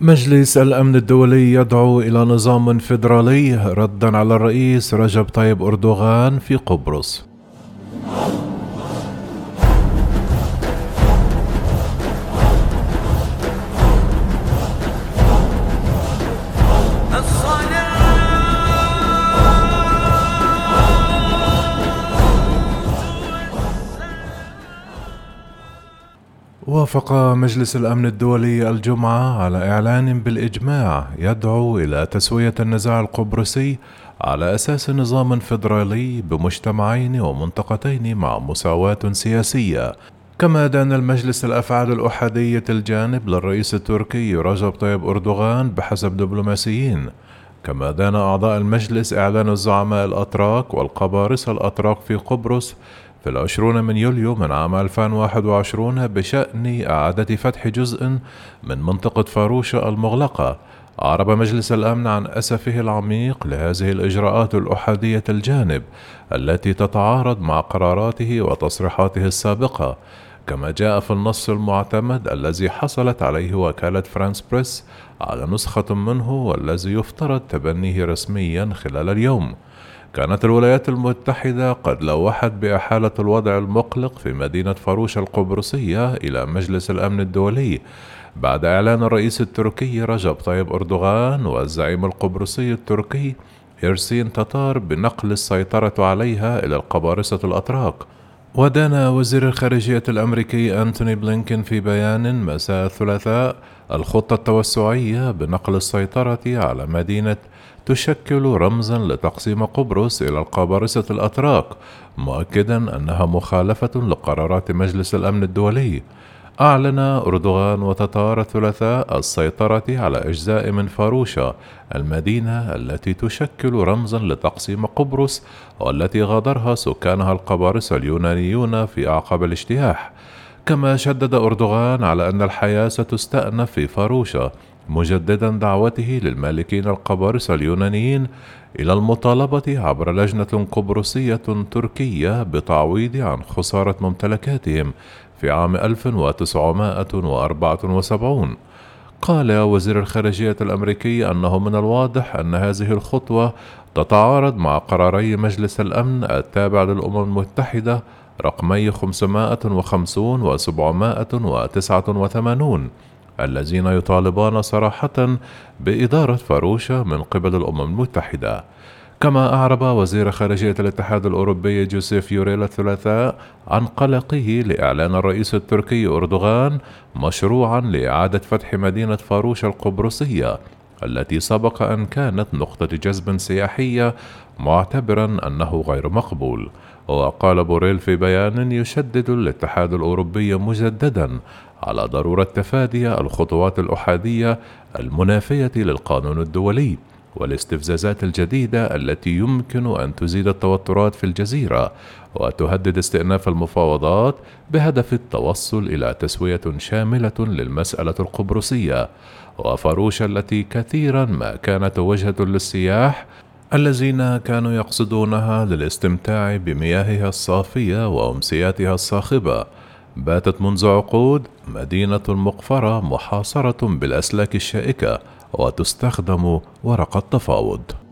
مجلس الأمن الدولي يدعو إلى نظام فيدرالي ردًا على الرئيس رجب طيب أردوغان في قبرص. وافق مجلس الأمن الدولي الجمعة على إعلان بالإجماع يدعو إلى تسوية النزاع القبرصي على أساس نظام فيدرالي بمجتمعين ومنطقتين مع مساواة سياسية. كما دان المجلس الأفعال الأحادية الجانب للرئيس التركي رجب طيب أردوغان بحسب دبلوماسيين. كما دان أعضاء المجلس إعلان الزعماء الأتراك والقبارصة الأتراك في قبرص في 20 يوليو من عام 2021 بشأن إعادة فتح جزء من منطقة فاروشا المغلقة. أعرب مجلس الأمن عن أسفه العميق لهذه الإجراءات الأحادية الجانب التي تتعارض مع قراراته وتصريحاته السابقة، كما جاء في النص المعتمد الذي حصلت عليه وكالة فرانس بريس على نسخة منه والذي يفترض تبنيه رسميا خلال اليوم. كانت الولايات المتحدة قد لوحت بإحالة الوضع المقلق في مدينة فاروشا القبرصية إلى مجلس الأمن الدولي بعد إعلان الرئيس التركي رجب طيب أردوغان والزعيم القبرصي التركي إيرسين تاتار بنقل السيطرة عليها إلى القبارصة الأتراك. ودان وزير الخارجية الأمريكي أنتوني بلينكين في بيان مساء الثلاثاء الخطة التوسعية بنقل السيطرة على مدينة تشكل رمزا لتقسيم قبرص إلى القبارصة الأتراك، مؤكدا أنها مخالفة لقرارات مجلس الأمن الدولي. أعلن أردوغان وتتار الثلاثاء السيطرة على أجزاء من فاروشا، المدينة التي تشكل رمزا لتقسيم قبرص والتي غادرها سكانها القبارصة اليونانيون في أعقاب الاجتياح. كما شدد أردوغان على أن الحياة ستستأنف في فاروشا، مجددا دعوته للمالكين القبارصة اليونانيين إلى المطالبة عبر لجنة قبرصية تركية بتعويض عن خسارة ممتلكاتهم في عام 1974. قال وزير الخارجية الأمريكي أنه من الواضح أن هذه الخطوة تتعارض مع قراري مجلس الأمن التابع للأمم المتحدة رقمي 550 و 789 الذين يطالبان صراحة بإدارة فاروشا من قبل الأمم المتحدة. كما أعرب وزير خارجية الاتحاد الأوروبي جوسيف يوريلا الثلاثاء عن قلقه لإعلان الرئيس التركي أردوغان مشروعا لإعادة فتح مدينة فاروشا القبرصية التي سبق أن كانت نقطة جذب سياحية، معتبرا أنه غير مقبول. وقال بوريل في بيان يشدد الاتحاد الأوروبي مجددا على ضرورة تفادي الخطوات الأحادية المنافية للقانون الدولي والاستفزازات الجديدة التي يمكن أن تزيد التوترات في الجزيرة وتهدد استئناف المفاوضات بهدف التوصل إلى تسوية شاملة للمسألة القبرصية. وفاروشا التي كثيرا ما كانت وجهة للسياح الذين كانوا يقصدونها للاستمتاع بمياهها الصافية وأمسياتها الصاخبة، باتت منذ عقود مدينة مقفرة محاصرة بالأسلاك الشائكة وتستخدم ورق التفاوض.